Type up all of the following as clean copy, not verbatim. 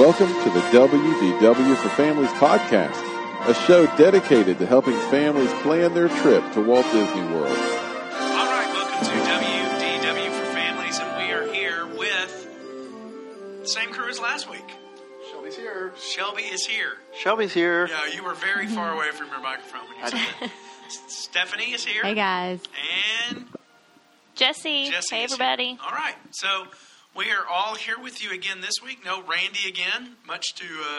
Welcome to the WDW for Families podcast, a show dedicated to helping families plan their trip to Walt Disney World. All right, welcome to WDW for Families, and we are here with the same crew as last week. Shelby's here. Shelby is here. Shelby's here. Yeah, you were very far away from your microphone when you said that. Stephanie is here. Hey, guys. And Jesse. Hey, everybody. All right, so we are all here with you again this week. No Randy again, much to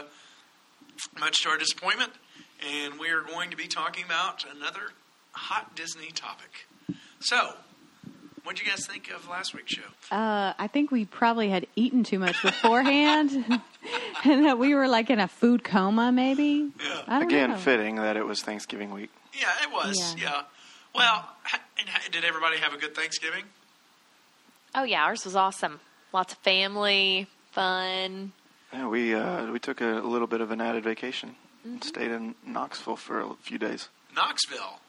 our disappointment. And we are going to be talking about another hot Disney topic. So, what did you guys think of last week's show? I think we probably had eaten too much beforehand. And that we were like in a food coma, maybe. Yeah. I don't know. Fitting that it was Thanksgiving week. Yeah, it was. Yeah. Well, did everybody have a good Thanksgiving? Oh, yeah. Ours was awesome. Lots of family, fun. Yeah, we took a little bit of an added vacation. Mm-hmm. Stayed in Knoxville for a few days. Knoxville,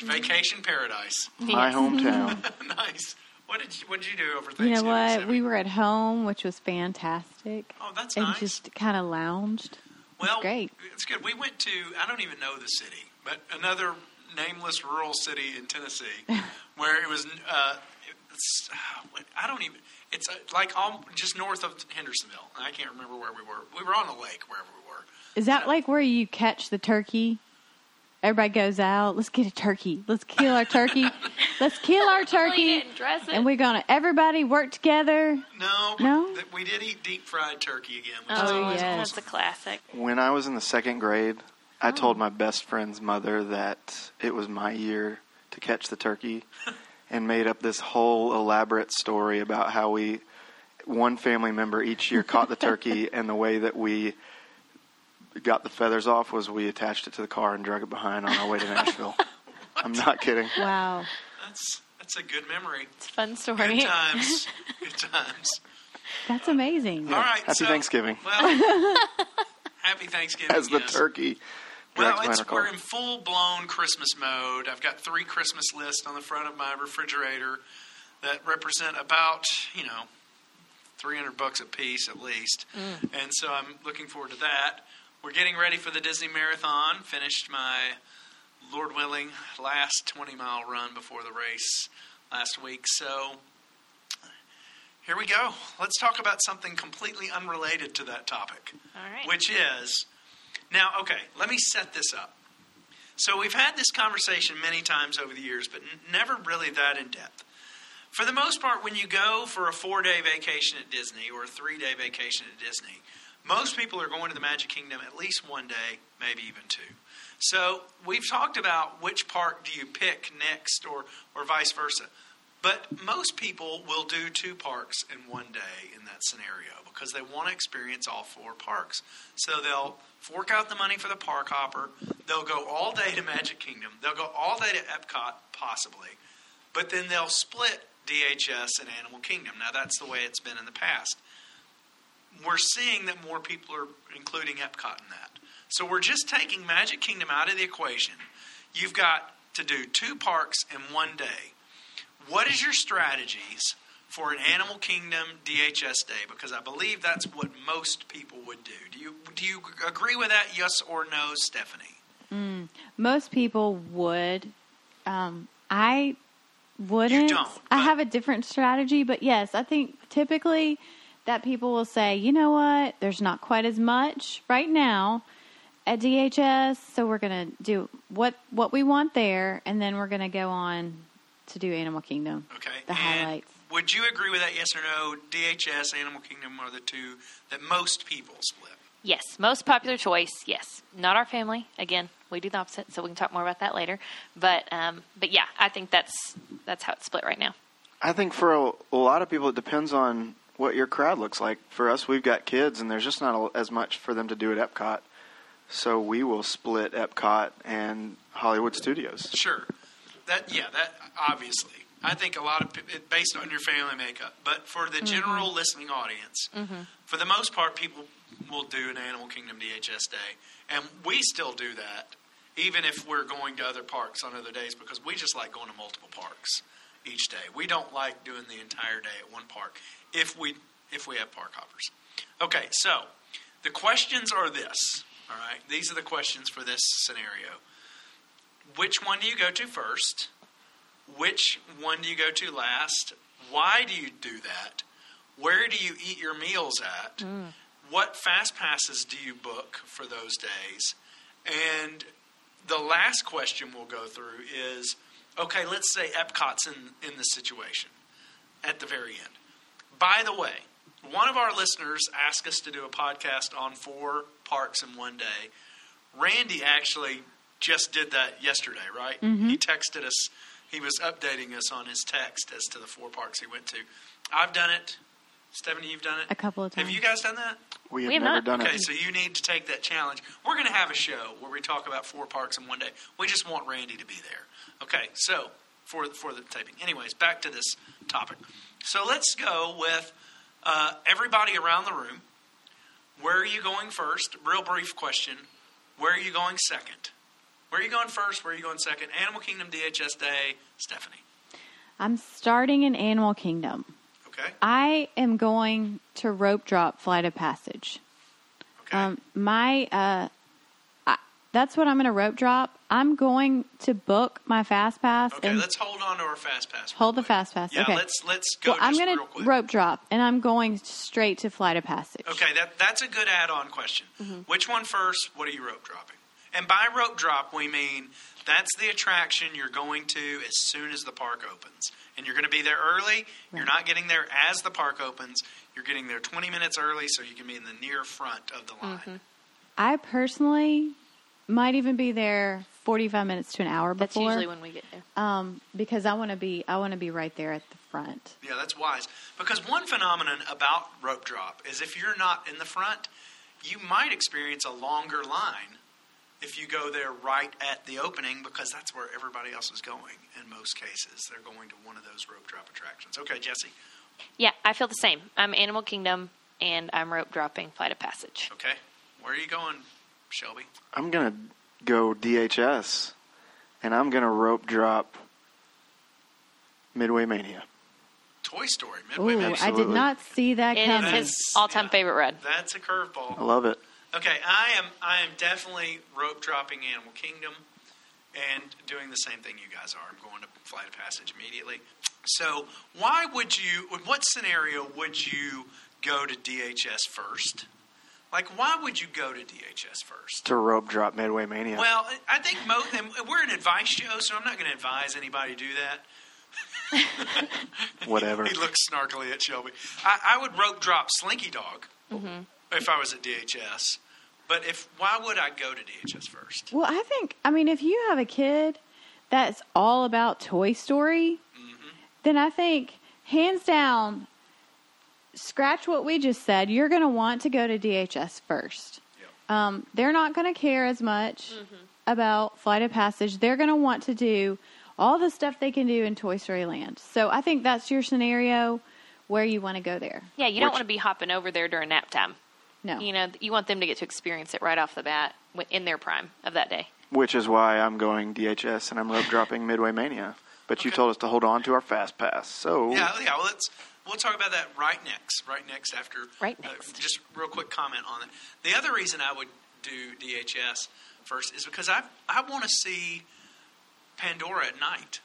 vacation paradise. Yes. My hometown. Nice. What did you do over Thanksgiving? You know what? Seven? We were at home, which was fantastic. Oh, that's nice. And just kind of lounged. Well, it's great. It's good. We went to, I don't even know the city, but another nameless rural city in Tennessee, where it was. It's like all just north of Hendersonville. I can't remember where we were. We were on a lake wherever we were. Is that like where you catch the turkey? Everybody goes out. Let's get a turkey. Let's kill our turkey. Let's kill our turkey. And we're gonna everybody work together. No. We did eat deep fried turkey again. Oh yeah, that's a classic. When I was in the second grade, I told my best friend's mother that it was my year to catch the turkey. And made up this whole elaborate story about how one family member each year caught the turkey, and the way that we got the feathers off was we attached it to the car and drug it behind on our way to Nashville. I'm not kidding. Wow. That's a good memory. It's a fun story. Good times. Good times. That's amazing. Yeah. All right. Happy Thanksgiving. Well, happy Thanksgiving. As the turkey. Well, we're in full-blown Christmas mode. I've got 3 Christmas lists on the front of my refrigerator that represent about, $300 a piece at least. Mm. And so I'm looking forward to that. We're getting ready for the Disney Marathon. Finished my, Lord willing, last 20-mile run before the race last week. So here we go. Let's talk about something completely unrelated to that topic. All right. Which is... Now, okay, let me set this up. So we've had this conversation many times over the years, but never really that in depth. For the most part, when you go for a 4-day vacation at Disney or a 3-day vacation at Disney, most people are going to the Magic Kingdom at least one day, maybe even 2. So we've talked about which park do you pick next or vice versa. But most people will do 2 parks in one day in that scenario because they want to experience all 4 parks. So they'll fork out the money for the park hopper. They'll go all day to Magic Kingdom. They'll go all day to Epcot, possibly. But then they'll split DHS and Animal Kingdom. Now, that's the way it's been in the past. We're seeing that more people are including Epcot in that. So we're just taking Magic Kingdom out of the equation. You've got to do 2 parks in one day. What is your strategies for an Animal Kingdom DHS day? Because I believe that's what most people would do. Do you agree with that? Yes or no, Stephanie? Most people would. I wouldn't. You don't. I have a different strategy, but yes, I think typically that people will say, you know what? There's not quite as much right now at DHS, so we're going to do what we want there, and then we're going to go on to do Animal Kingdom. Okay. The highlights. Would you agree with that, yes or no? DHS, Animal Kingdom are the 2 that most people split. Yes. Most popular choice, yes. Not our family. Again, we do the opposite, so we can talk more about that later. But yeah, I think that's how it's split right now. I think for a lot of people, it depends on what your crowd looks like. For us, we've got kids, and there's just not as much for them to do at Epcot. So we will split Epcot and Hollywood Studios. Sure. That obviously. I think a lot of it based on your family makeup. But for the general listening audience, for the most part, people will do an Animal Kingdom DHS day. And we still do that, even if we're going to other parks on other days, because we just like going to multiple parks each day. We don't like doing the entire day at one park if we have park hoppers. Okay, so The questions are this, all right? These are the questions for this scenario. Which one do you go to first? Which one do you go to last? Why do you do that? Where do you eat your meals at? Mm. What fast passes do you book for those days? And the last question we'll go through is, okay, let's say Epcot's in this situation at the very end. By the way, one of our listeners asked us to do a podcast on 4 parks in one day. Randy actually just did that yesterday, right? Mm-hmm. He texted us. He was updating us on his text as to the 4 parks he went to. I've done it. Stephanie, you've done it? A couple of times. Have you guys done that? We have never done it. Okay, so you need to take that challenge. We're going to have a show where we talk about 4 parks in one day. We just want Randy to be there. Okay, so for the taping. Anyways, back to this topic. So let's go with everybody around the room. Where are you going first? Real brief question. Where are you going second? Where are you going first? Where are you going second? Animal Kingdom, DHS Day. Stephanie. I'm starting in Animal Kingdom. Okay. I am going to rope drop Flight of Passage. Okay. That's what I'm going to rope drop. I'm going to book my fast pass. Okay, let's hold on to our fast pass. Hold the fast pass. Yeah, okay. Let's go. Well, I'm going to rope drop, and I'm going straight to Flight of Passage. Okay, that's a good add-on question. Mm-hmm. Which one first? What are you rope dropping? And by rope drop, we mean that's the attraction you're going to as soon as the park opens. And you're going to be there early. Right. You're not getting there as the park opens. You're getting there 20 minutes early so you can be in the near front of the line. Mm-hmm. I personally might even be there 45 minutes to an hour before. That's usually when we get there. Because I want to be right there at the front. Yeah, that's wise. Because one phenomenon about rope drop is if you're not in the front, you might experience a longer line if you go there right at the opening, because that's where everybody else is going in most cases. They're going to one of those rope drop attractions. Okay, Jesse. Yeah, I feel the same. I'm Animal Kingdom, and I'm rope dropping Flight of Passage. Okay. Where are you going, Shelby? I'm going to go DHS, and I'm going to rope drop Midway Mania. Toy Story, Midway Mania. I did not see that coming. It is his all-time favorite ride. That's a curveball. I love it. Okay, I am definitely rope dropping Animal Kingdom and doing the same thing you guys are. I'm going to Flight of Passage immediately. So why would you – what scenario would you go to DHS first? Like, why would you go to DHS first? To rope drop Midway Mania. Well, I think we're an advice show, so I'm not going to advise anybody to do that. Whatever. He looks snarkily at Shelby. I would rope drop Slinky Dog. Mm-hmm. If I was at DHS. But why would I go to DHS first? Well, I think, if you have a kid that's all about Toy Story, mm-hmm. then I think, hands down, scratch what we just said, you're going to want to go to DHS first. Yep. They're not going to care as much mm-hmm. about Flight of Passage. They're going to want to do all the stuff they can do in Toy Story Land. So I think that's your scenario where you want to go there. Yeah, you don't want to be hopping over there during nap time. No. You want them to get to experience it right off the bat in their prime of that day. Which is why I'm going DHS and I'm rope dropping Midway Mania. But okay. You told us to hold on to our fast pass, so yeah. Well, we'll talk about that right next. Just real quick comment on it. The other reason I would do DHS first is because I want to see Pandora at night.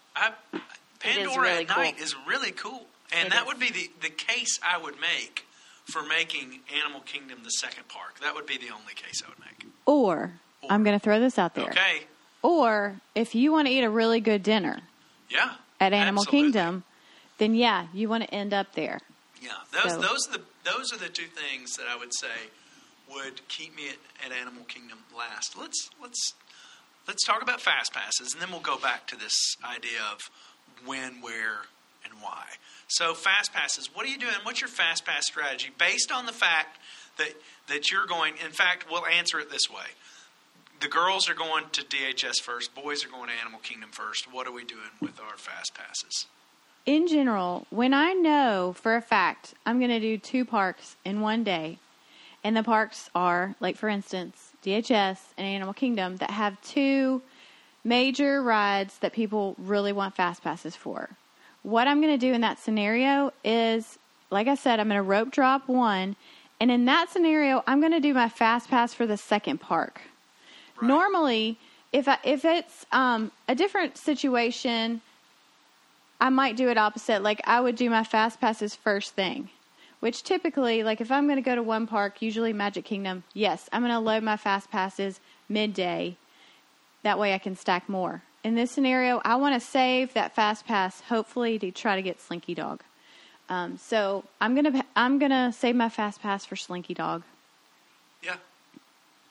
Pandora at night is really cool, and that would be the case I would make for making Animal Kingdom the second park. That would be the only case I would make. Or I'm going to throw this out there. Okay. Or if you want to eat a really good dinner at Animal Kingdom, then you want to end up there. Yeah. Those are the two things that I would say would keep me at Animal Kingdom last. Let's talk about fast passes, and then we'll go back to this idea of when, where, and why. So fast passes, what are you doing? What's your fast pass strategy based on the fact that you're going? In fact, we'll answer it this way. The girls are going to DHS first. Boys are going to Animal Kingdom first. What are we doing with our fast passes? In general, when I know for a fact I'm going to do 2 parks in one day, and the parks are, like for instance, DHS and Animal Kingdom, that have 2 major rides that people really want fast passes for. What I'm going to do in that scenario is, like I said, I'm going to rope drop one And in that scenario, I'm going to do my fast pass for the second park. Right. Normally, if it's a different situation, I might do it opposite. Like, I would do my fast passes first thing, which typically, like, if I'm going to go to one park, usually Magic Kingdom, yes, I'm going to load my fast passes midday. That way I can stack more. In this scenario, I want to save that fast pass, hopefully, to try to get Slinky Dog. So I'm gonna save my fast pass for Slinky Dog. Yeah.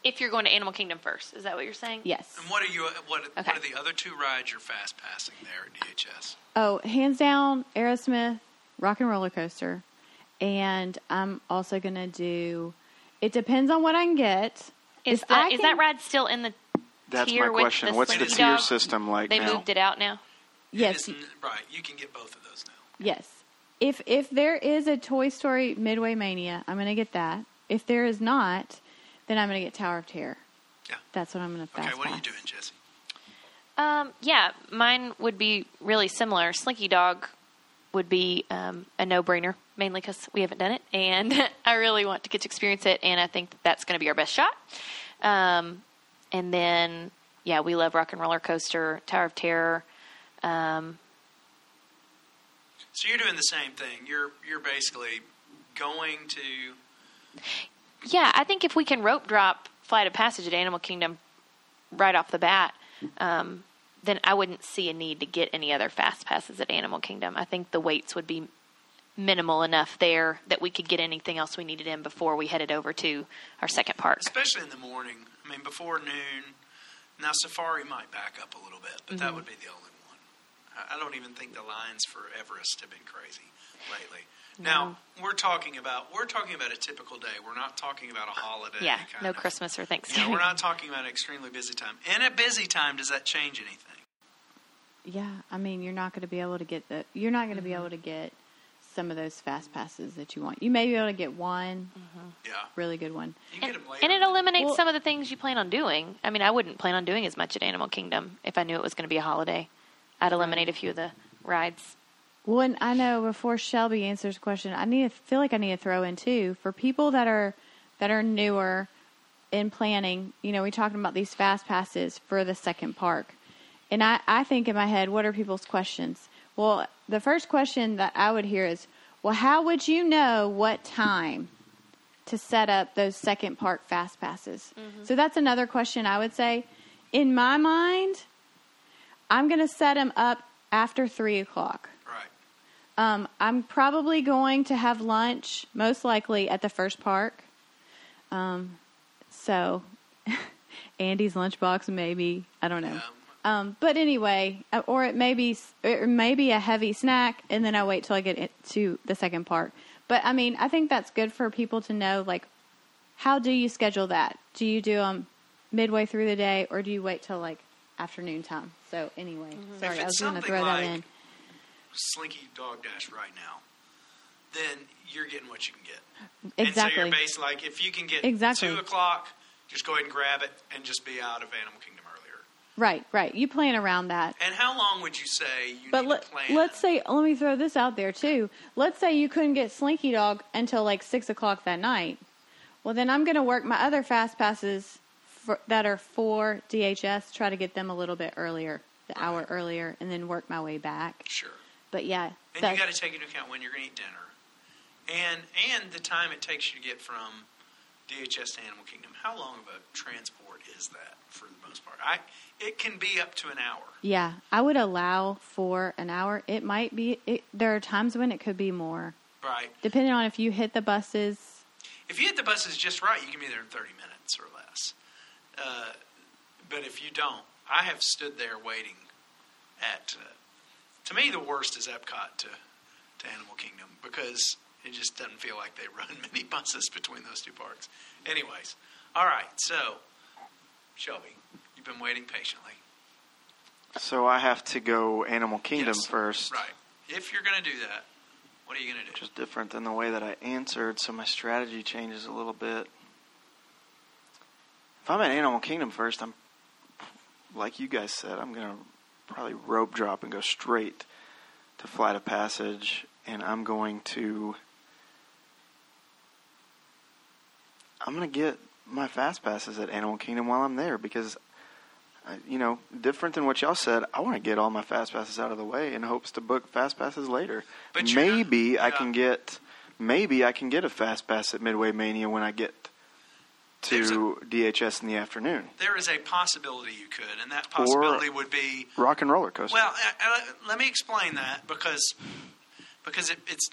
If you're going to Animal Kingdom first, is that what you're saying? Yes. And what are the other two rides you're fast passing there at DHS? Oh, hands down, Aerosmith, Rock and Roller Coaster, and I'm also gonna do. It depends on what I can get. Is that ride still in the? That's tier my question. With the What's the tier dog? System like? They now? Moved it out now. Yes. Right. You can get both of those now. Yes. If there is a Toy Story Midway Mania, I'm going to get that. If there is not, then I'm going to get Tower of Terror. Yeah. That's what I'm going to fast pass. Okay, what are you doing, Jesse? Yeah, mine would be really similar. Slinky Dog would be a no-brainer, mainly because we haven't done it. And I really want to get to experience it, and I think that's going to be our best shot. And then, yeah, we love Rock and Roller Coaster, Tower of Terror, so you're doing the same thing. You're basically going to... Yeah, I think if we can rope drop Flight of Passage at Animal Kingdom right off the bat, then I wouldn't see a need to get any other fast passes at Animal Kingdom. I think the waits would be minimal enough there that we could get anything else we needed in before we headed over to our second park. Especially in the morning. I mean, before noon. Now, Safari might back up a little bit, but that would be the only one. I don't even think the lines for Everest have been crazy lately. No. Now, we're talking about a typical day. We're not talking about a holiday. Yeah, no Christmas or Thanksgiving. You know, we're not talking about an extremely busy time. And at busy time, does that change anything? Yeah, I mean, you're not going to be able to get some of those fast passes that you want. You may be able to get one. Mm-hmm. Yeah. Really good one. You can get them later. And it eliminates some of the things you plan on doing. I mean, I wouldn't plan on doing as much at Animal Kingdom if I knew it was going to be a holiday. I'd eliminate a few of the rides. Well, and I know before Shelby answers the question, I feel like I need to throw in too for people that are newer in planning. You know, we're talking about these fast passes for the second park, and I think in my head, what are people's questions? Well, the first question that I would hear is, well, how would you know what time to set up those second park fast passes? Mm-hmm. So that's another question I would say. In my mind, I'm going to set them up after 3 o'clock. Right. I'm probably going to have lunch, most likely, at the first park. So, Andy's Lunchbox, maybe. I don't know. Yeah. But anyway, or it may be a heavy snack, and then I wait till I get to the second park. But, I mean, I think that's good for people to know, like, how do you schedule that? Do you do them midway through the day, or do you wait till, like, afternoon time? So anyway, sorry, I was going to throw that in. Slinky Dog Dash right now, then you're getting what you can get. Exactly. And so you're like, if you can get 2 o'clock, just go ahead and grab it and just be out of Animal Kingdom earlier. Right. You plan around that. And how long would you say you need to plan? Let's say, let me throw this out there too. Let's say you couldn't get Slinky Dog until like 6 o'clock that night. Well, then I'm going to work my other fast passes that are for DHS, try to get them a little bit earlier, the hour earlier, and then work my way back. Sure. But yeah. And you got to take into account when you're going to eat dinner and the time it takes you to get from DHS to Animal Kingdom. How long of a transport is that for the most part? It can be up to an hour. Yeah. I would allow for an hour. It might be, there are times when it could be more. Right. Depending on if you hit the buses. If you hit the buses just right, you can be there in 30 minutes or less. But if you don't, I have stood there waiting at, to me, the worst is Epcot to Animal Kingdom, because it just doesn't feel like they run many buses between those two parks. Anyways, all right, so, Shelby, you've been waiting patiently. So I have to go Animal Kingdom first. Right. If you're going to do that, what are you going to do? Which is different than the way that I answered, so my strategy changes a little bit. If I'm at Animal Kingdom first, I'm, like you guys said, I'm going to probably rope drop and go straight to Flight of Passage, and I'm going to I'm going to get my Fast Passes at Animal Kingdom while I'm there because, you know, different than what y'all said, I want to get all my Fast Passes out of the way in hopes to book Fast Passes later. But maybe I can get a Fast Pass at Midway Mania when I get to DHS in the afternoon. There is a possibility you could, and that possibility would be Rock and Roller Coaster. Well, let me explain that because it's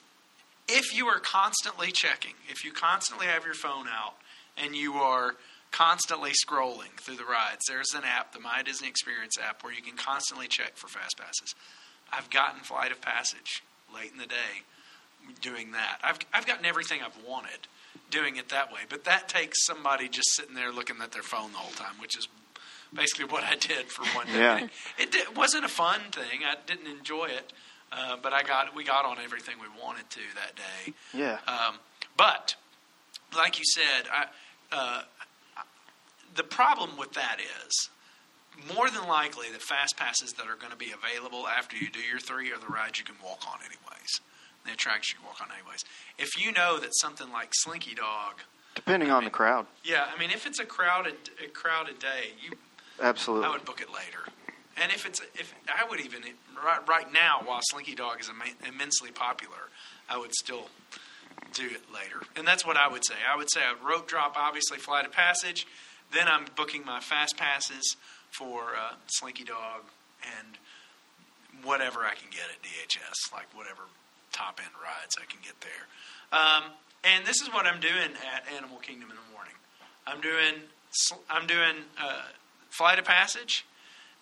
if you are constantly checking, if you constantly have your phone out, and you are constantly scrolling through the rides, there's an app, the My Disney Experience app, where you can constantly check for Fast Passes. I've gotten Flight of Passage late in the day doing that. I've gotten everything I've wanted doing it that way, but that takes somebody just sitting there looking at their phone the whole time, which is basically what I did for one day. Yeah. It wasn't a fun thing. I didn't enjoy it, but we got on everything we wanted to that day. Yeah. But like you said, the problem with that is more than likely the Fast Passes that are going to be available after you do your three are the rides you can walk on anyways. The attraction you walk on anyways. If you know that something like Slinky Dog, depending on the crowd. Yeah, I mean, if it's a crowded day, absolutely, I would book it later. And if I would even right now, while Slinky Dog is immensely popular, I would still do it later. And that's what I would say. I would say I would rope drop, obviously, Flight of Passage. Then I'm booking my Fast Passes for Slinky Dog and whatever I can get at DHS, like whatever top-end rides I can get there. And this is what I'm doing at Animal Kingdom in the morning. I'm doing Flight of Passage,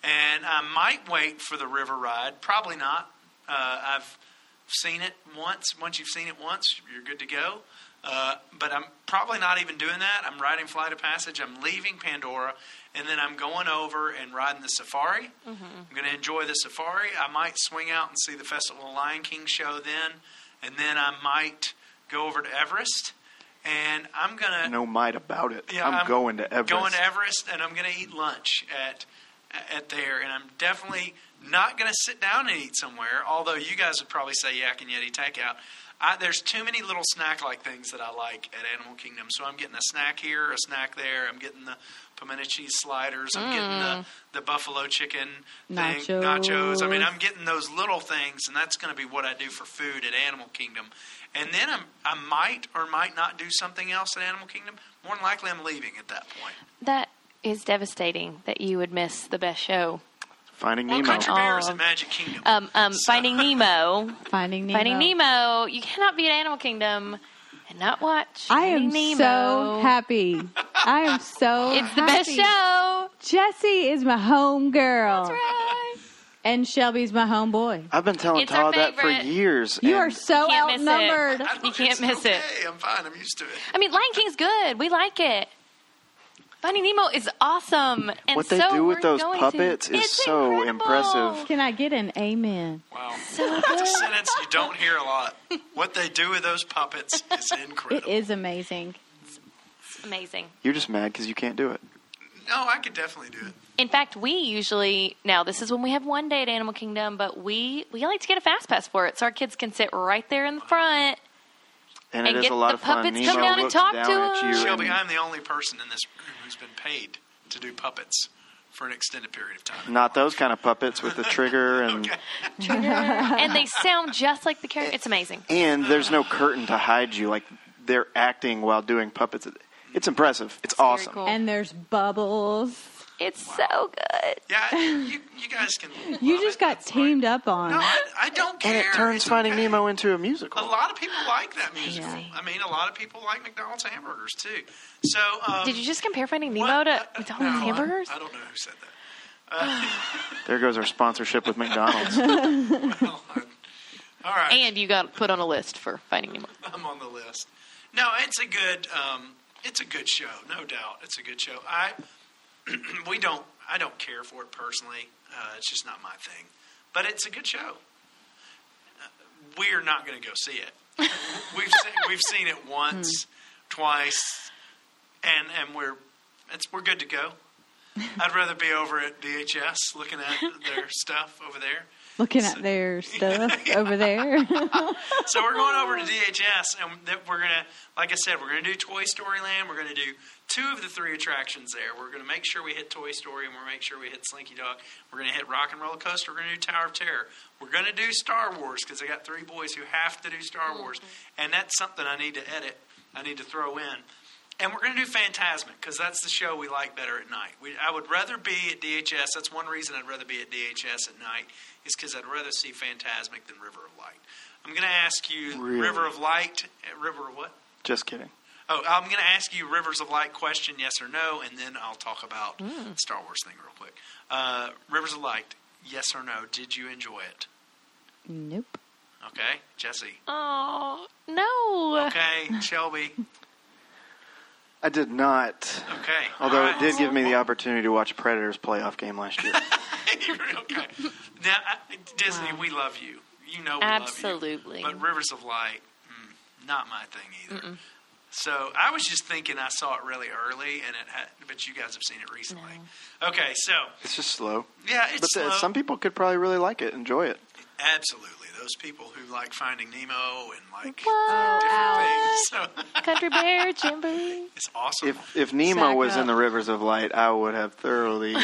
and I might wait for the river ride. Probably not. I've seen it once. Once you've seen it once, you're good to go. But I'm probably not even doing that. I'm riding Flight of Passage. I'm leaving Pandora, and then I'm going over and riding the safari. Mm-hmm. I'm going to enjoy the safari. I might swing out and see the Festival of Lion King show then, and then I might go over to Everest. And I'm going to... No might about it. Yeah, I'm going to Everest. Going to Everest, and I'm going to eat lunch at there, and I'm definitely not going to sit down and eat somewhere, although you guys would probably say Yak and Yeti takeout. There's too many little snack-like things that I like at Animal Kingdom, so I'm getting a snack here, a snack there. I'm getting the pimento cheese sliders. I'm getting the buffalo chicken thing, nachos. I mean, I'm getting those little things, and that's going to be what I do for food at Animal Kingdom. And then I might or might not do something else at Animal Kingdom. More than likely, I'm leaving at that point. That is devastating that you would miss the best show. Finding Nemo. Country Bear is at Magic Kingdom. Finding Nemo. Finding Nemo. You cannot be at Animal Kingdom and not watch Finding Nemo. So happy. I am so happy. It's the best show. Jessie is my home girl. That's right. And Shelby's my homeboy. I've been telling Todd that for years. You are so outnumbered. You can't miss it. Hey, I'm fine. I'm used to it. I mean, Lion King's good. We like it. Finding Nemo is awesome. And what they do with those puppets is so impressive. Can I get an amen? Wow. That's a sentence you don't hear a lot. What they do with those puppets is incredible. It is amazing. It's amazing. You're just mad because you can't do it. No, I could definitely do it. In fact, we usually, now this is when we have one day at Animal Kingdom, but we like to get a Fast Pass for it so our kids can sit right there in the front. And it is a lot of fun. Nemo come down and talk down to him. Shelby, I'm the only person in this room who's been paid to do puppets for an extended period of time. Not those kind of puppets with the trigger and trigger. And they sound just like the character. It's amazing. And there's no curtain to hide you. Like they're acting while doing puppets. It's impressive. It's awesome. Cool. And there's bubbles. It's so good. Yeah, you guys can. You just got teamed up on. No, I don't care. And it turns Finding Nemo into a musical. A lot of people like that musical. Yeah. I mean, a lot of people like McDonald's hamburgers too. So, did you just compare Finding Nemo to McDonald's hamburgers? I don't know who said that. There goes our sponsorship with McDonald's. Well, all right. And you got put on a list for Finding Nemo. I'm on the list. No, it's a good show, no doubt. It's a good show. I don't care for it personally. It's just not my thing. But it's a good show. We're not going to go see it. We've seen it once, twice, and we're good to go. I'd rather be over at DHS looking at their stuff over there. looking at their stuff over there. So we're going over to DHS, and we're going to, like I said, we're going to do Toy Story Land. We're going to do two of the three attractions there. We're going to make sure we hit Toy Story, and we're going to make sure we hit Slinky Dog. We're going to hit Rock and Roller Coaster. We're going to do Tower of Terror. We're going to do Star Wars, because I got three boys who have to do Star Wars, and that's something I need to edit. I need to throw in. And we're going to do Fantasmic, because that's the show we like better at night. I would rather be at DHS. That's one reason I'd rather be at DHS at night, is because I'd rather see Fantasmic than River of Light. I'm going to ask you River of Light. River of what? Just kidding. Oh, I'm going to ask you Rivers of Light question, yes or no, and then I'll talk about Star Wars thing real quick. Rivers of Light, yes or no, did you enjoy it? Nope. Okay. Jesse? Oh, no. Okay. Shelby? I did not. Okay. Although it did give me the opportunity to watch a Predators playoff game last year. Okay. Now, Disney, we love you. You know we love you. Absolutely. But Rivers of Light, not my thing either. So I was just thinking I saw it really early, and but you guys have seen it recently. No. Okay, so. It's just slow. Yeah, it's slow. But some people could probably really like it, enjoy it. Absolutely. Those people who like Finding Nemo and like different things. So. Country Bear, Jimbo. It's awesome. If Nemo was in the Rivers of Light, I would have thoroughly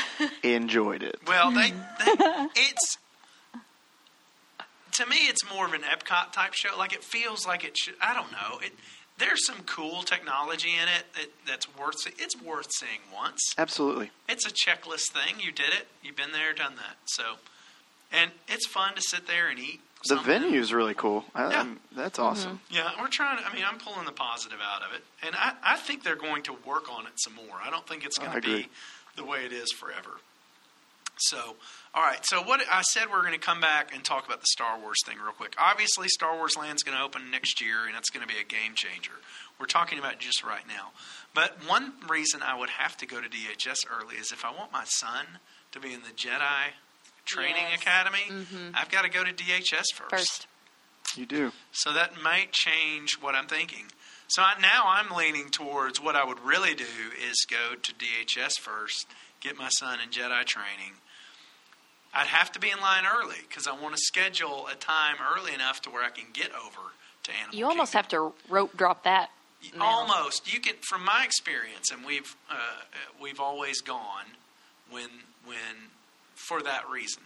enjoyed it. Well, it's to me, it's more of an Epcot type show. Like it feels like it should. I don't know. There's some cool technology in it that's worth seeing. It's worth seeing once. Absolutely. It's a checklist thing. You did it. You've been there, done that. So. And it's fun to sit there and eat. The venue's really cool. That's awesome. Yeah, we're trying to, I'm pulling the positive out of it. And I think they're going to work on it some more. I don't think it's going to be the way it is forever. So, all right. So what I said, we're going to come back and talk about the Star Wars thing real quick. Obviously, Star Wars Land's going to open next year, and it's going to be a game changer. We're talking about just right now. But one reason I would have to go to DHS early is if I want my son to be in the Jedi Training Academy, I've got to go to DHS first. You do. So that might change what I'm thinking. So now I'm leaning towards what I would really do is go to DHS first, get my son in Jedi training. I'd have to be in line early because I want to schedule a time early enough to where I can get over to Animal Kingdom. You almost have to rope drop that. Now. Almost. You can, from my experience, and we've always gone when for that reason.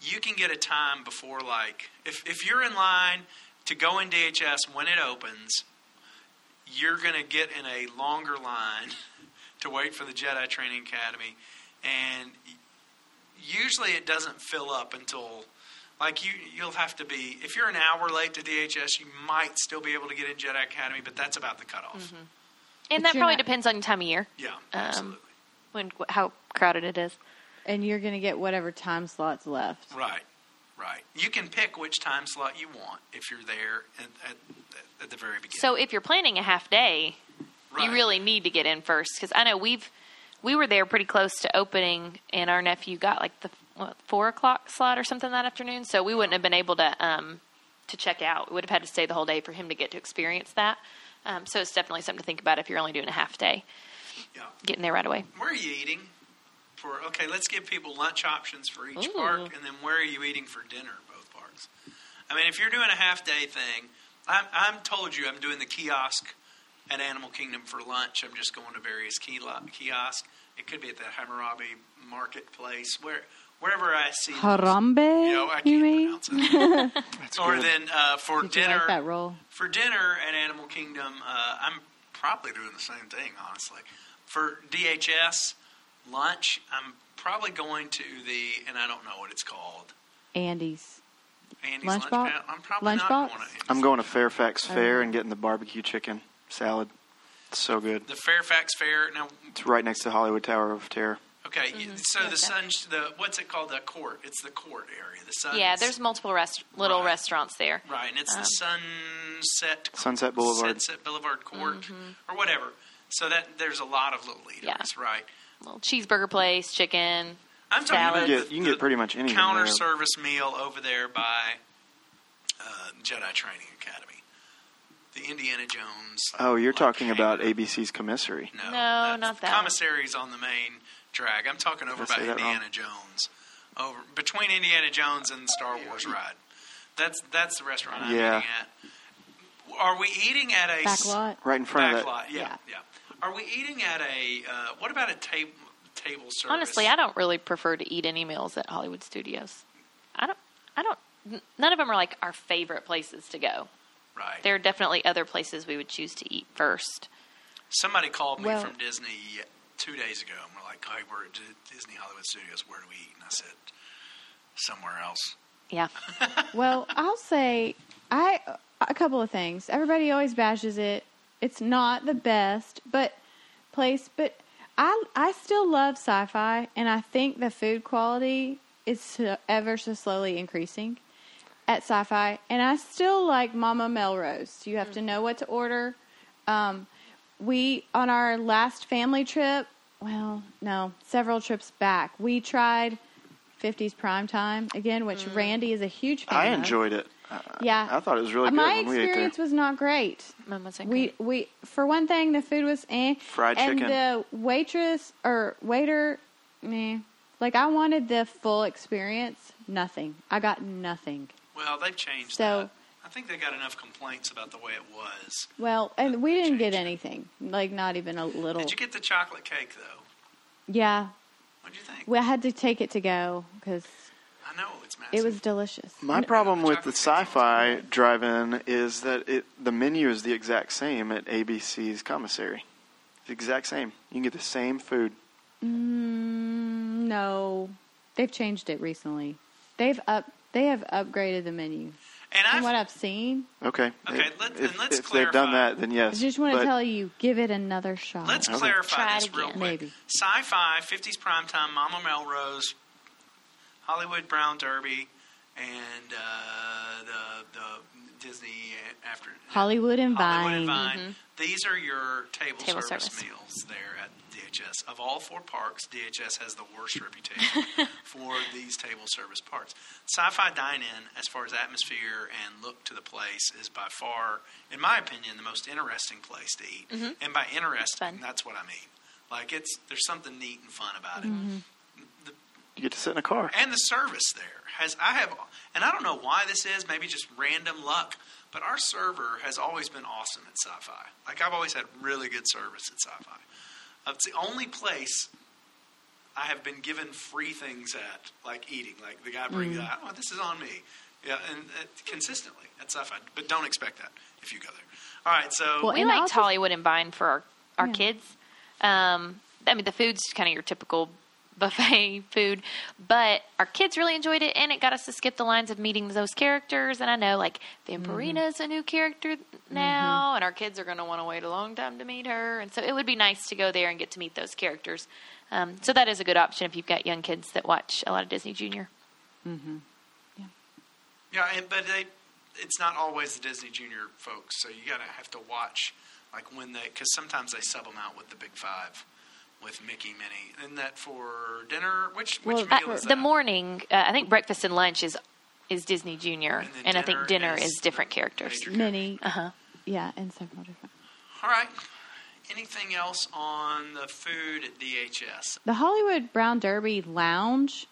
You can get a time before, like, if you're in line to go in DHS when it opens, you're going to get in a longer line to wait for the Jedi Training Academy. And usually it doesn't fill up until, like, you'll have to be, if you're an hour late to DHS, you might still be able to get in Jedi Academy, but that's about the cutoff. And that probably depends on time of year. Yeah, absolutely. How crowded it is. And you're going to get whatever time slot's left. Right. You can pick which time slot you want if you're there at the very beginning. So if you're planning a half day, you really need to get in first. Because I know we were there pretty close to opening, and our nephew got like the 4 o'clock slot or something that afternoon. So we wouldn't have been able to check out. We would have had to stay the whole day for him to get to experience that. So it's definitely something to think about if you're only doing a half day. Yeah. Getting there right away. Where are you eating? Okay, let's give people lunch options for each park, and then where are you eating for dinner at both parks? I mean, if you're doing a half-day thing, I'm told you I'm doing the kiosk at Animal Kingdom for lunch. I'm just going to various kiosks. It could be at that Hammurabi marketplace, wherever I see. Harambe, I can't pronounce it. Or good. Then for Did dinner, you like that roll? For dinner at Animal Kingdom, I'm probably doing the same thing, honestly. For DHS lunch, I'm probably going to and I don't know what it's called. Andy's Lunchbox? I'm probably not going to Andy's. I'm going to Fairfax Fare and getting the barbecue chicken salad. It's so good. The Fairfax Fare. Now, it's right next to Hollywood Tower of Terror. Okay, so what's it called? The court. It's the court area. Yeah, there's multiple little restaurants there. Right, and it's the Sunset Boulevard. Sunset Boulevard Court or whatever. So that there's a lot of little eaters, right? Little cheeseburger place, chicken, I'm salad. You can get pretty much any counter service meal over there by Jedi Training Academy, the Indiana Jones. Oh, you're talking about ABC's commissary? No, not that. Commissary's on the main drag. I'm talking over by Indiana Jones. over between Indiana Jones and the Star Wars ride. That's the restaurant I'm eating at. Are we eating at a back lot? Right in front of it. Lot, yeah. Are we eating at a what about a table service? Honestly, I don't really prefer to eat any meals at Hollywood Studios. I don't. None of them are like our favorite places to go. Right. There are definitely other places we would choose to eat first. Somebody called me from Disney 2 days ago, and we're like, "Hey, we're at Disney Hollywood Studios. Where do we eat?" And I said, "Somewhere else." Yeah. Well, I'll say a couple of things. Everybody always bashes it. It's not the best place, but I still love Sci-Fi, and I think the food quality is ever so slowly increasing at Sci-Fi. And I still like Mama Melrose. You have to know what to order. We, on our last family trip, several trips back, we tried 50s Primetime again, which Randy is a huge fan of. I enjoyed it. I thought it was really good. My experience was not great. We for one thing, the food was fried chicken. And the waitress or waiter, like I wanted the full experience. Nothing. I got nothing. Well, they've changed that. I think they got enough complaints about the way it was. Well, and we didn't get anything. Like, not even a little. Did you get the chocolate cake, though? Yeah. What did you think? Well, I had to take it to go because... I know, it's massive. It was delicious. My problem with the Sci-Fi drive-in is that the menu is the exact same at ABC's commissary. It's the exact same. You can get the same food. No. They've changed it recently. They have upgraded the menu. And from what I've seen. Okay, let's clarify. If they've done that, then yes. I just want to tell you, give it another shot. Let's clarify this real quick. Maybe. Sci-Fi, 50s Primetime, Mama Melrose, Hollywood Brown Derby, and the Disney after Hollywood and Vine. Mm-hmm. These are your table service meals there at DHS. Of all four parks, DHS has the worst reputation for these table service parts. Sci-Fi Dine-In, as far as atmosphere and look to the place, is by far, in my opinion, the most interesting place to eat. Mm-hmm. And by interesting, that's what I mean. Like there's something neat and fun about it. Mm-hmm. You get to sit in a car. And the service there and I don't know why this is, maybe just random luck, but our server has always been awesome at Sci-Fi. Like, I've always had really good service at Sci-Fi. It's the only place I have been given free things at, like eating. Like, the guy brings out, this is on me. Yeah, and consistently at Sci-Fi. But don't expect that if you go there. All right, so... Well, we liked Hollywood and Vine for our kids. I mean, the food's kind of your typical... buffet food, but our kids really enjoyed it, and it got us to skip the lines of meeting those characters. And I know, like, Vampirina's a new character now, and our kids are going to want to wait a long time to meet her, and so it would be nice to go there and get to meet those characters. So that is a good option if you've got young kids that watch a lot of Disney Junior. Mm-hmm. Yeah, but it's not always the Disney Junior folks, so you have to watch, like, when they, because sometimes they sub them out with the Big Five. With Mickey, Minnie, isn't that for dinner? Which meal is that? The morning, I think breakfast and lunch is Disney Junior, and I think dinner is different characters. Minnie, yeah, and several different. All right. Anything else on the food at DHS? The Hollywood Brown Derby Lounge.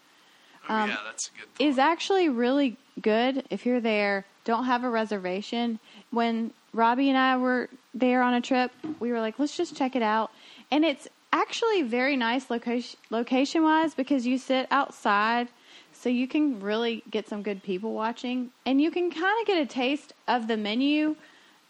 Yeah, that's a good point. Is actually really good if you're there. Don't have a reservation. When Robbie and I were there on a trip, we were like, let's just check it out, and it's. Actually, very nice location-wise because you sit outside, so you can really get some good people watching, and you can kind of get a taste of the menu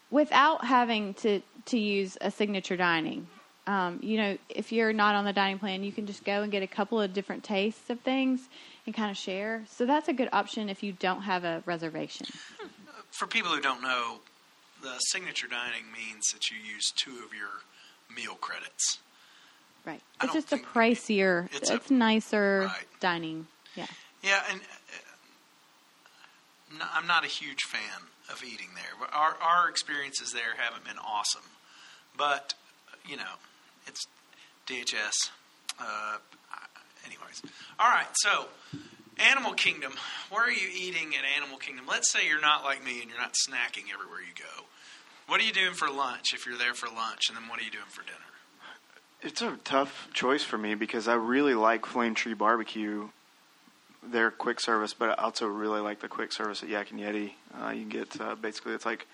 without having to use a signature dining. If you're not on the dining plan, you can just go and get a couple of different tastes of things and kind of share. So that's a good option if you don't have a reservation. For people who don't know, the signature dining means that you use 2 of your meal credits. Right. It's just a pricier, it's nicer dining. Yeah, and I'm not a huge fan of eating there. Our experiences there haven't been awesome. But, it's DHS. Anyways. All right, so Animal Kingdom. Where are you eating at Animal Kingdom? Let's say you're not like me and you're not snacking everywhere you go. What are you doing for lunch if you're there for lunch? And then what are you doing for dinner? It's a tough choice for me because I really like Flame Tree Barbecue their quick service, but I also really like the quick service at Yak and Yeti. You can get basically it's like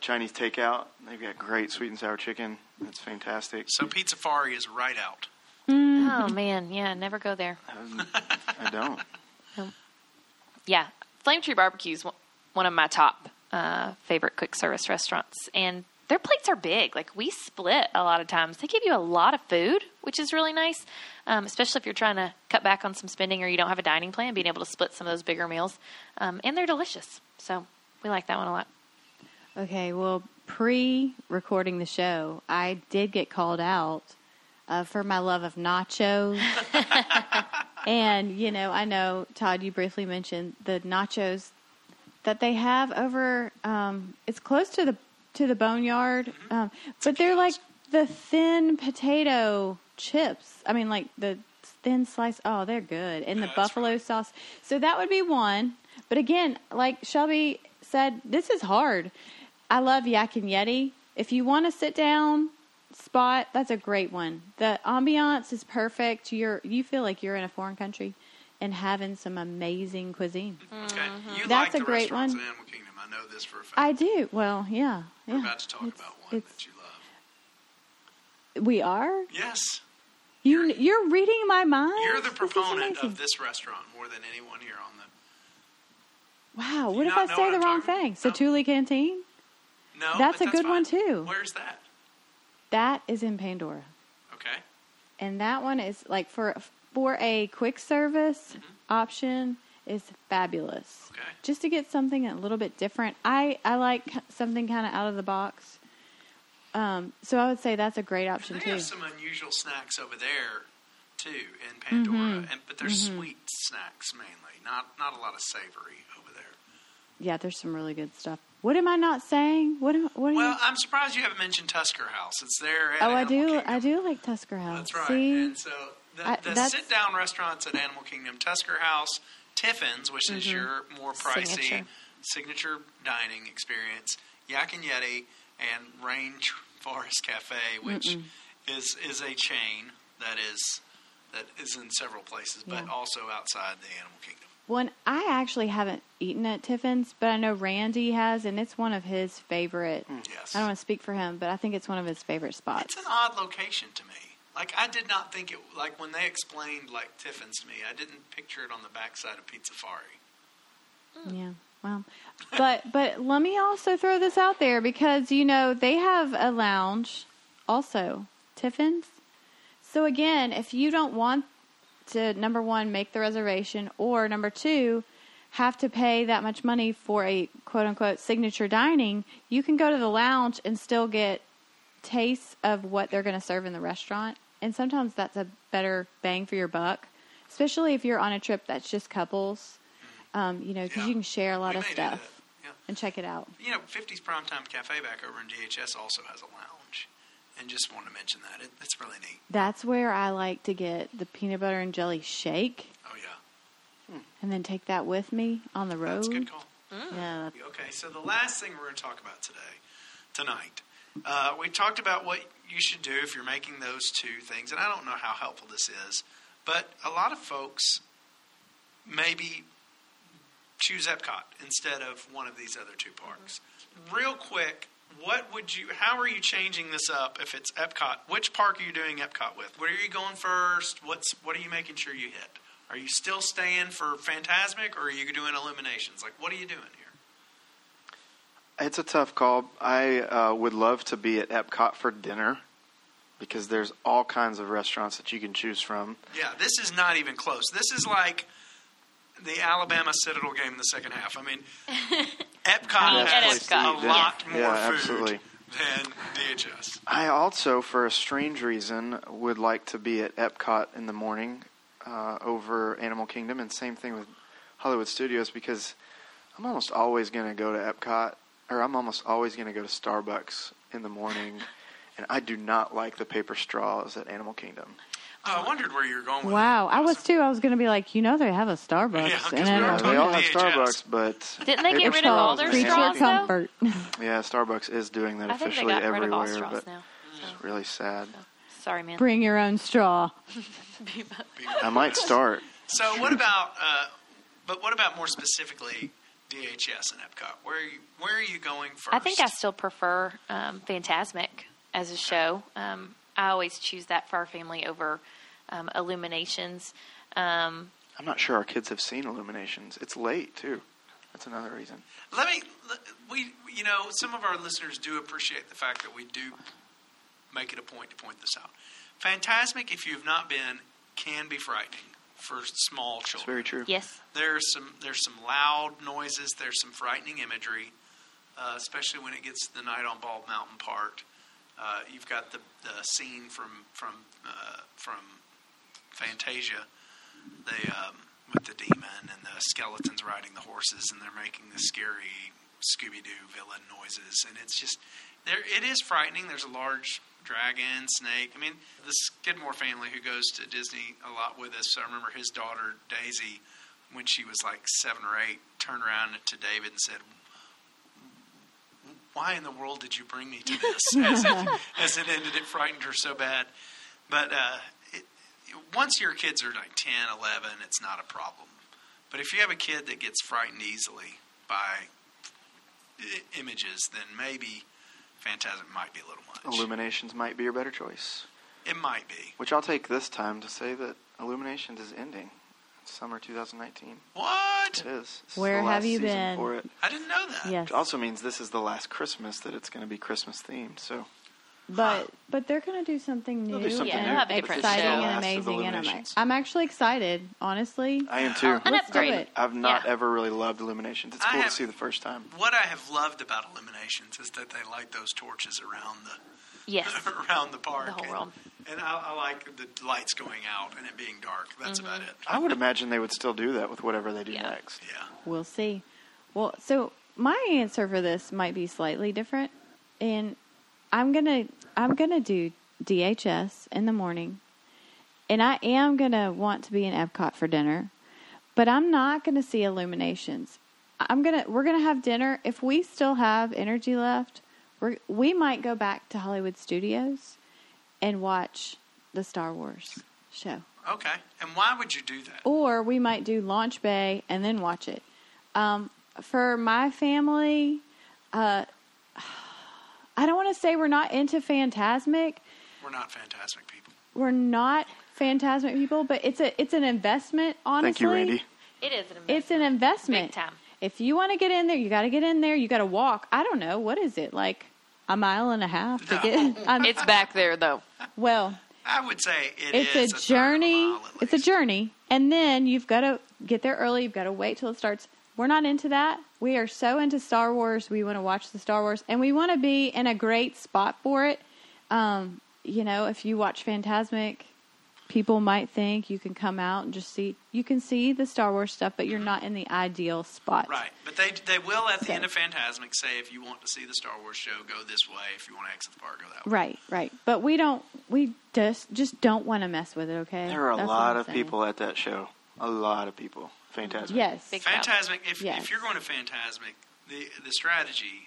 Chinese takeout. They've got great sweet and sour chicken. It's fantastic. So Pizzafari is right out. Oh, man. Yeah, never go there. I don't. Yeah. Flame Tree Barbecue is one of my top favorite quick service restaurants. And their plates are big. Like, we split a lot of times. They give you a lot of food, which is really nice, especially if you're trying to cut back on some spending or you don't have a dining plan, being able to split some of those bigger meals. And they're delicious. So we like that one a lot. Okay, well, pre-recording the show, I did get called out for my love of nachos. And, you know, I know, Todd, you briefly mentioned the nachos that they have over, it's close to the Boneyard, but they're like the thin potato chips. I mean, like the thin slice. Oh, they're good. And the buffalo sauce. So that would be one. But again, like Shelby said, this is hard. I love Yak and Yeti. If you want to sit down spot, that's a great one. The ambiance is perfect. You feel like you're in a foreign country and having some amazing cuisine. Okay. You that's like a the great restaurants one. In Animal Kingdom. I know this for a fact. I do. Well, yeah. We're about to talk about one that you love. We are? Yes. You're reading my mind? You're the proponent of this restaurant more than anyone here on the... Wow. What if I say the wrong thing? Satuli Canteen? No. That's a good one, too. Where's that? That is in Pandora. Okay. And that one is, like, for a quick service option is fabulous. Okay. Just to get something a little bit different. I like something kind of out of the box. So I would say that's a great option, too. They have some unusual snacks over there, too, in Pandora. But they're sweet snacks, mainly. Not a lot of savory over there. Yeah, there's some really good stuff. What am I not saying? I'm surprised you haven't mentioned Tusker House. It's there. At Animal Kingdom. I do like Tusker House. That's right. See? And so the sit-down restaurants at Animal Kingdom, Tusker House, Tiffin's, which is your more pricey signature dining experience, Yak and Yeti, and Range Forest Cafe, which is a chain that is in several places, but also outside the Animal Kingdom. One I actually haven't eaten at Tiffin's, but I know Randy has, and it's one of his favorite. Yes. I don't want to speak for him, but I think it's one of his favorite spots. It's an odd location to me. Like, I did not think it, like, when they explained, like, Tiffin's to me, I didn't picture it on the backside of Pizzafari. Yeah, well, but let me also throw this out there because, you know, they have a lounge also, Tiffin's. So, again, if you don't want to, number one, make the reservation, or number two, have to pay that much money for a quote-unquote signature dining, you can go to the lounge and still get tastes of what they're going to serve in the restaurant. And sometimes that's a better bang for your buck, especially if you're on a trip that's just couples, you know, because you can share a lot of stuff and check it out. You know, 50s Primetime Cafe back over in DHS also has a lounge. And just want to mention that. It's really neat. That's where I like to get the peanut butter and jelly shake. Oh, yeah. And then take that with me on the road. That's a good call. Yeah. Okay, so the last thing we're going to talk about tonight, we talked about what you should do if you're making those two things. And I don't know how helpful this is, but a lot of folks maybe choose Epcot instead of one of these other two parks. Real quick. How are you changing this up if it's Epcot? Which park are you doing Epcot with? Where are you going first? What are you making sure you hit? Are you still staying for Fantasmic, or are you doing Illuminations? Like, what are you doing here? It's a tough call. I would love to be at Epcot for dinner because there's all kinds of restaurants that you can choose from. Yeah, this is not even close. This is like the Alabama Citadel game in the second half. I mean, Epcot has a lot more food than DHS. I also, for a strange reason, would like to be at Epcot in the morning over Animal Kingdom, and same thing with Hollywood Studios, because I'm almost always going to go to Epcot, or I'm almost always going to go to Starbucks in the morning, and I do not like the paper straws at Animal Kingdom. I wondered where you were going with that. I was, too. I was going to be like, you know they have a Starbucks. Yeah, they all have Starbucks, but... Didn't they get rid of all their straws, though? Yeah, Starbucks is doing that officially everywhere. I think they got rid of all straws now. It's really sad. Sorry, man. Bring your own straw. I might start. So what about, but what about more specifically DHS and Epcot? Where are you going first? I think I still prefer Fantasmic as a show. I always choose that for our family over Illuminations. I'm not sure our kids have seen Illuminations. It's late too. That's another reason. You know, some of our listeners do appreciate the fact that we do make it a point to point this out. Fantasmic, if you've not been, can be frightening for small children. That's very true. Yes. There's some loud noises. There's some frightening imagery, especially when it gets to the night on Bald Mountain part. You've got the scene from Fantasia, with the demon and the skeletons riding the horses, and they're making the scary Scooby-Doo villain noises, and it's just there. It is frightening. There's a large dragon, snake. I mean, the Skidmore family who goes to Disney a lot with us, I remember his daughter, Daisy, when she was like 7 or 8, turned around to David and said, "Why in the world did you bring me to this?" as it ended, it frightened her so bad. But once your kids are like 10, 11, it's not a problem. But if you have a kid that gets frightened easily by images, then maybe Fantasmic might be a little much. Illuminations might be your better choice. It might be. Which I'll take this time to say that Illuminations is ending. It's summer 2019. What? It is. Where have you been? For it. I didn't know that. Yes. Which also means this is the last Christmas that it's going to be Christmas themed. So. But they're going to do something new. They'll do something new. Exciting and amazing. And I'm actually excited, honestly. I am too. Let's do it. I've not ever really loved Illuminations. It's cool to see the first time. What I have loved about Illuminations is that they light those torches around the around the park. The whole world. And I like the lights going out and it being dark. That's about it. I would imagine they would still do that with whatever they do next. Yeah. We'll see. Well, so my answer for this might be slightly different. And I'm gonna do DHS in the morning, and I am gonna want to be in Epcot for dinner, but I'm not gonna see Illuminations. We're gonna have dinner. If we still have energy left, we might go back to Hollywood Studios and watch the Star Wars show. Okay, and why would you do that? Or we might do Launch Bay and then watch it. For my family, I don't want to say we're not into Fantasmic. We're not Fantasmic people. But it's an investment, honestly. Thank you, Randy. It is an investment. It's an investment. Big time. If you want to get in there, you got to get in there. You got to walk. I don't know. What is it? Like a mile and a half to get in? It's back there, though. Well. I would say it's a journey. It's a journey. And then you've got to get there early. You've got to wait till it starts. We're not into that. We are so into Star Wars. We want to watch the Star Wars, and we want to be in a great spot for it. You know, if you watch Fantasmic, people might think you can come out and just see. You can see the Star Wars stuff, but you're not in the ideal spot. Right, but they will at the end of Fantasmic say, if you want to see the Star Wars show, go this way. If you want to exit the park, go that way. Right. But we don't. We just don't want to mess with it. Okay. There are a lot of people at that show. A lot of people. Fantasmic. Yes. Fantasmic. If you're going to Fantasmic, the strategy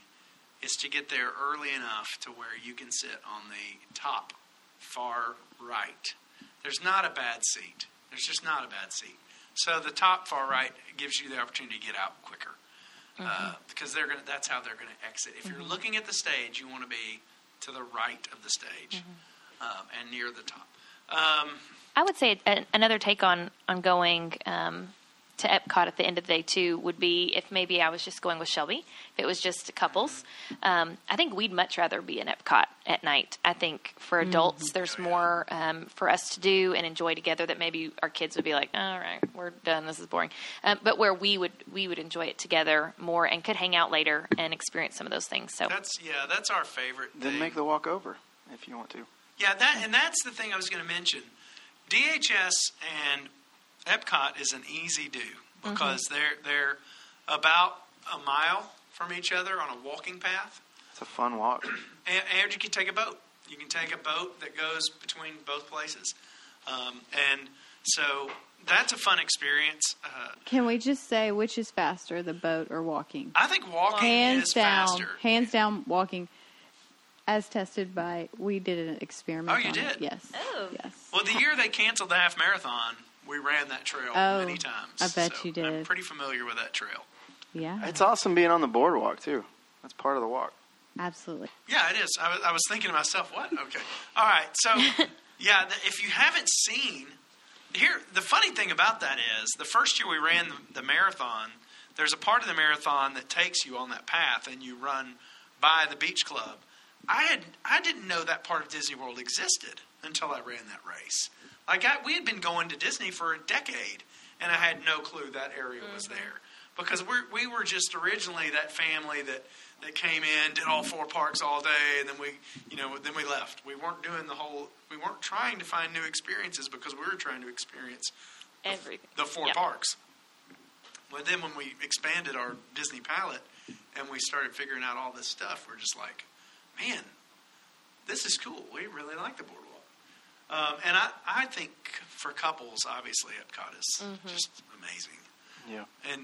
is to get there early enough to where you can sit on the top far right. There's not a bad seat. There's just not a bad seat. So the top far right gives you the opportunity to get out quicker because that's how they're going to exit. If you're looking at the stage, you want to be to the right of the stage and near the top. I would say another take on going to Epcot at the end of the day too would be if maybe I was just going with Shelby, if it was just couples. I think we'd much rather be in Epcot at night. I think for adults, there's more for us to do and enjoy together that maybe our kids would be like, all right, we're done. This is boring. But where we would enjoy it together more and could hang out later and experience some of those things. So that's our favorite thing. Then make the walk over if you want to. Yeah. That's the thing I was going to mention. DHS and Epcot is an easy do because they're about a mile from each other on a walking path. It's a fun walk. And you can take a boat. You can take a boat that goes between both places. And so that's a fun experience. Can we just say which is faster, the boat or walking? I think walking is faster. Hands down, walking. As tested by, we did an experiment. Oh, you did? Yes. Oh. Yes. Well, the year they canceled the half marathon, We ran that trail many times. I bet you did. I'm pretty familiar with that trail. Yeah. It's awesome being on the boardwalk, too. That's part of the walk. Absolutely. Yeah, it is. I was thinking to myself, what? Okay. All right. So, yeah, if you haven't seen – here, the funny thing about that is the first year we ran the marathon, there's a part of the marathon that takes you on that path and you run by the beach club. I didn't know that part of Disney World existed until I ran that race. Like we had been going to Disney for a decade, and I had no clue that area was there. Because we were just originally that family that came in, did all four parks all day, and then we left. We weren't doing the whole. We weren't trying to find new experiences because we were trying to experience everything. The four parks. But then when we expanded our Disney palette and we started figuring out all this stuff, we're just like, man, this is cool. We really like the boardwalk. And I think for couples, obviously, Epcot is just amazing. Yeah. And,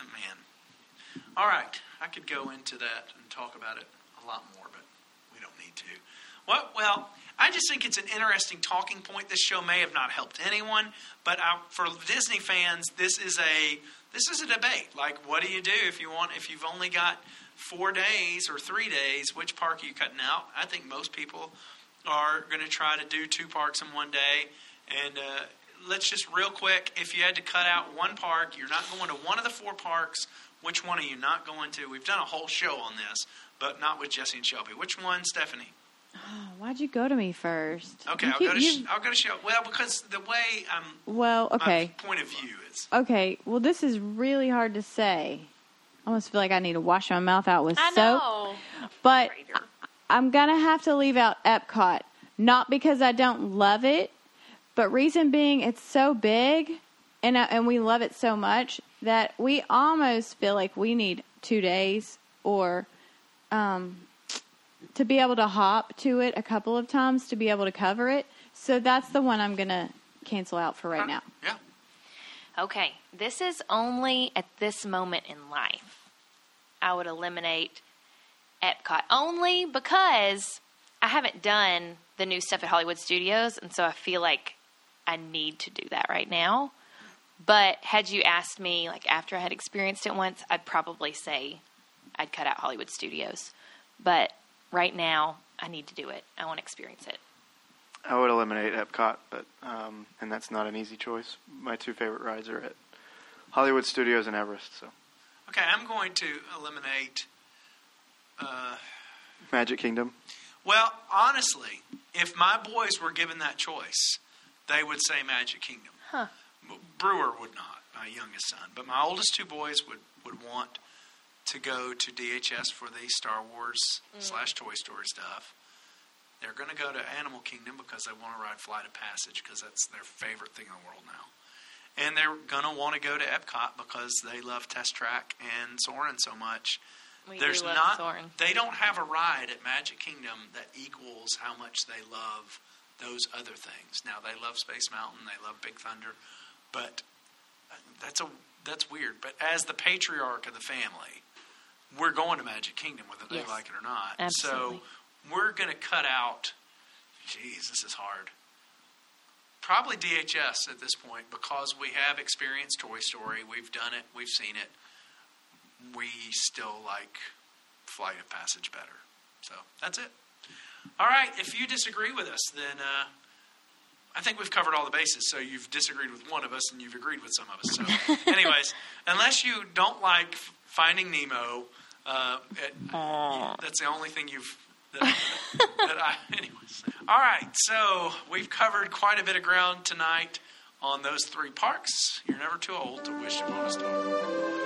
man, all right. I could go into that and talk about it a lot more, but we don't need to. Well, I just think it's an interesting talking point. This show may have not helped anyone, but for Disney fans, this is a debate. Like, what do you do if you've only got 4 days or 3 days? Which park are you cutting out? I think most people are going to try to do 2 parks in 1 day. And let's just real quick, if you had to cut out 1 park, you're not going to one of the 4 parks, which one are you not going to? We've done a whole show on this, but not with Jesse and Shelby. Which one, Stephanie? Oh, why'd you go to me first? Okay, I'll go to Shelby. Well, because the way my point of view is. Okay, well, this is really hard to say. I almost feel like I need to wash my mouth out with soap. I know. But I'm going to have to leave out Epcot, not because I don't love it, but reason being it's so big and we love it so much that we almost feel like we need 2 days or to be able to hop to it a couple of times to be able to cover it. So that's the one I'm going to cancel out for right now. Yeah. Okay. This is only at this moment in life. I would eliminate Epcot only because I haven't done the new stuff at Hollywood Studios, and so I feel like I need to do that right now. But had you asked me, like, after I had experienced it once, I'd probably say I'd cut out Hollywood Studios. But right now, I need to do it. I want to experience it. I would eliminate Epcot, but and that's not an easy choice. My 2 favorite rides are at Hollywood Studios and Everest. So, okay, I'm going to eliminate Magic Kingdom. Well, honestly, if my boys were given that choice, they would say Magic Kingdom. Huh. Brewer would not, my youngest son. But my oldest 2 boys would want to go to DHS for the Star Wars / Toy Story stuff. They're going to go to Animal Kingdom because they want to ride Flight of Passage because that's their favorite thing in the world now. And they're going to want to go to Epcot because they love Test Track and Soarin' so much. They don't have a ride at Magic Kingdom that equals how much they love those other things. Now, they love Space Mountain. They love Big Thunder. But that's weird. But as the patriarch of the family, we're going to Magic Kingdom whether they like it or not. Absolutely. So we're going to cut out – geez, this is hard. Probably DHS at this point because we have experienced Toy Story. We've done it. We've seen it. We still like Flight of Passage better. So that's it. All right. If you disagree with us, then I think we've covered all the bases. So you've disagreed with one of us and you've agreed with some of us. So anyways, unless you don't like Finding Nemo, that's the only thing you've – anyways. All right. So we've covered quite a bit of ground tonight on those 3 parks. You're never too old to wish upon a star.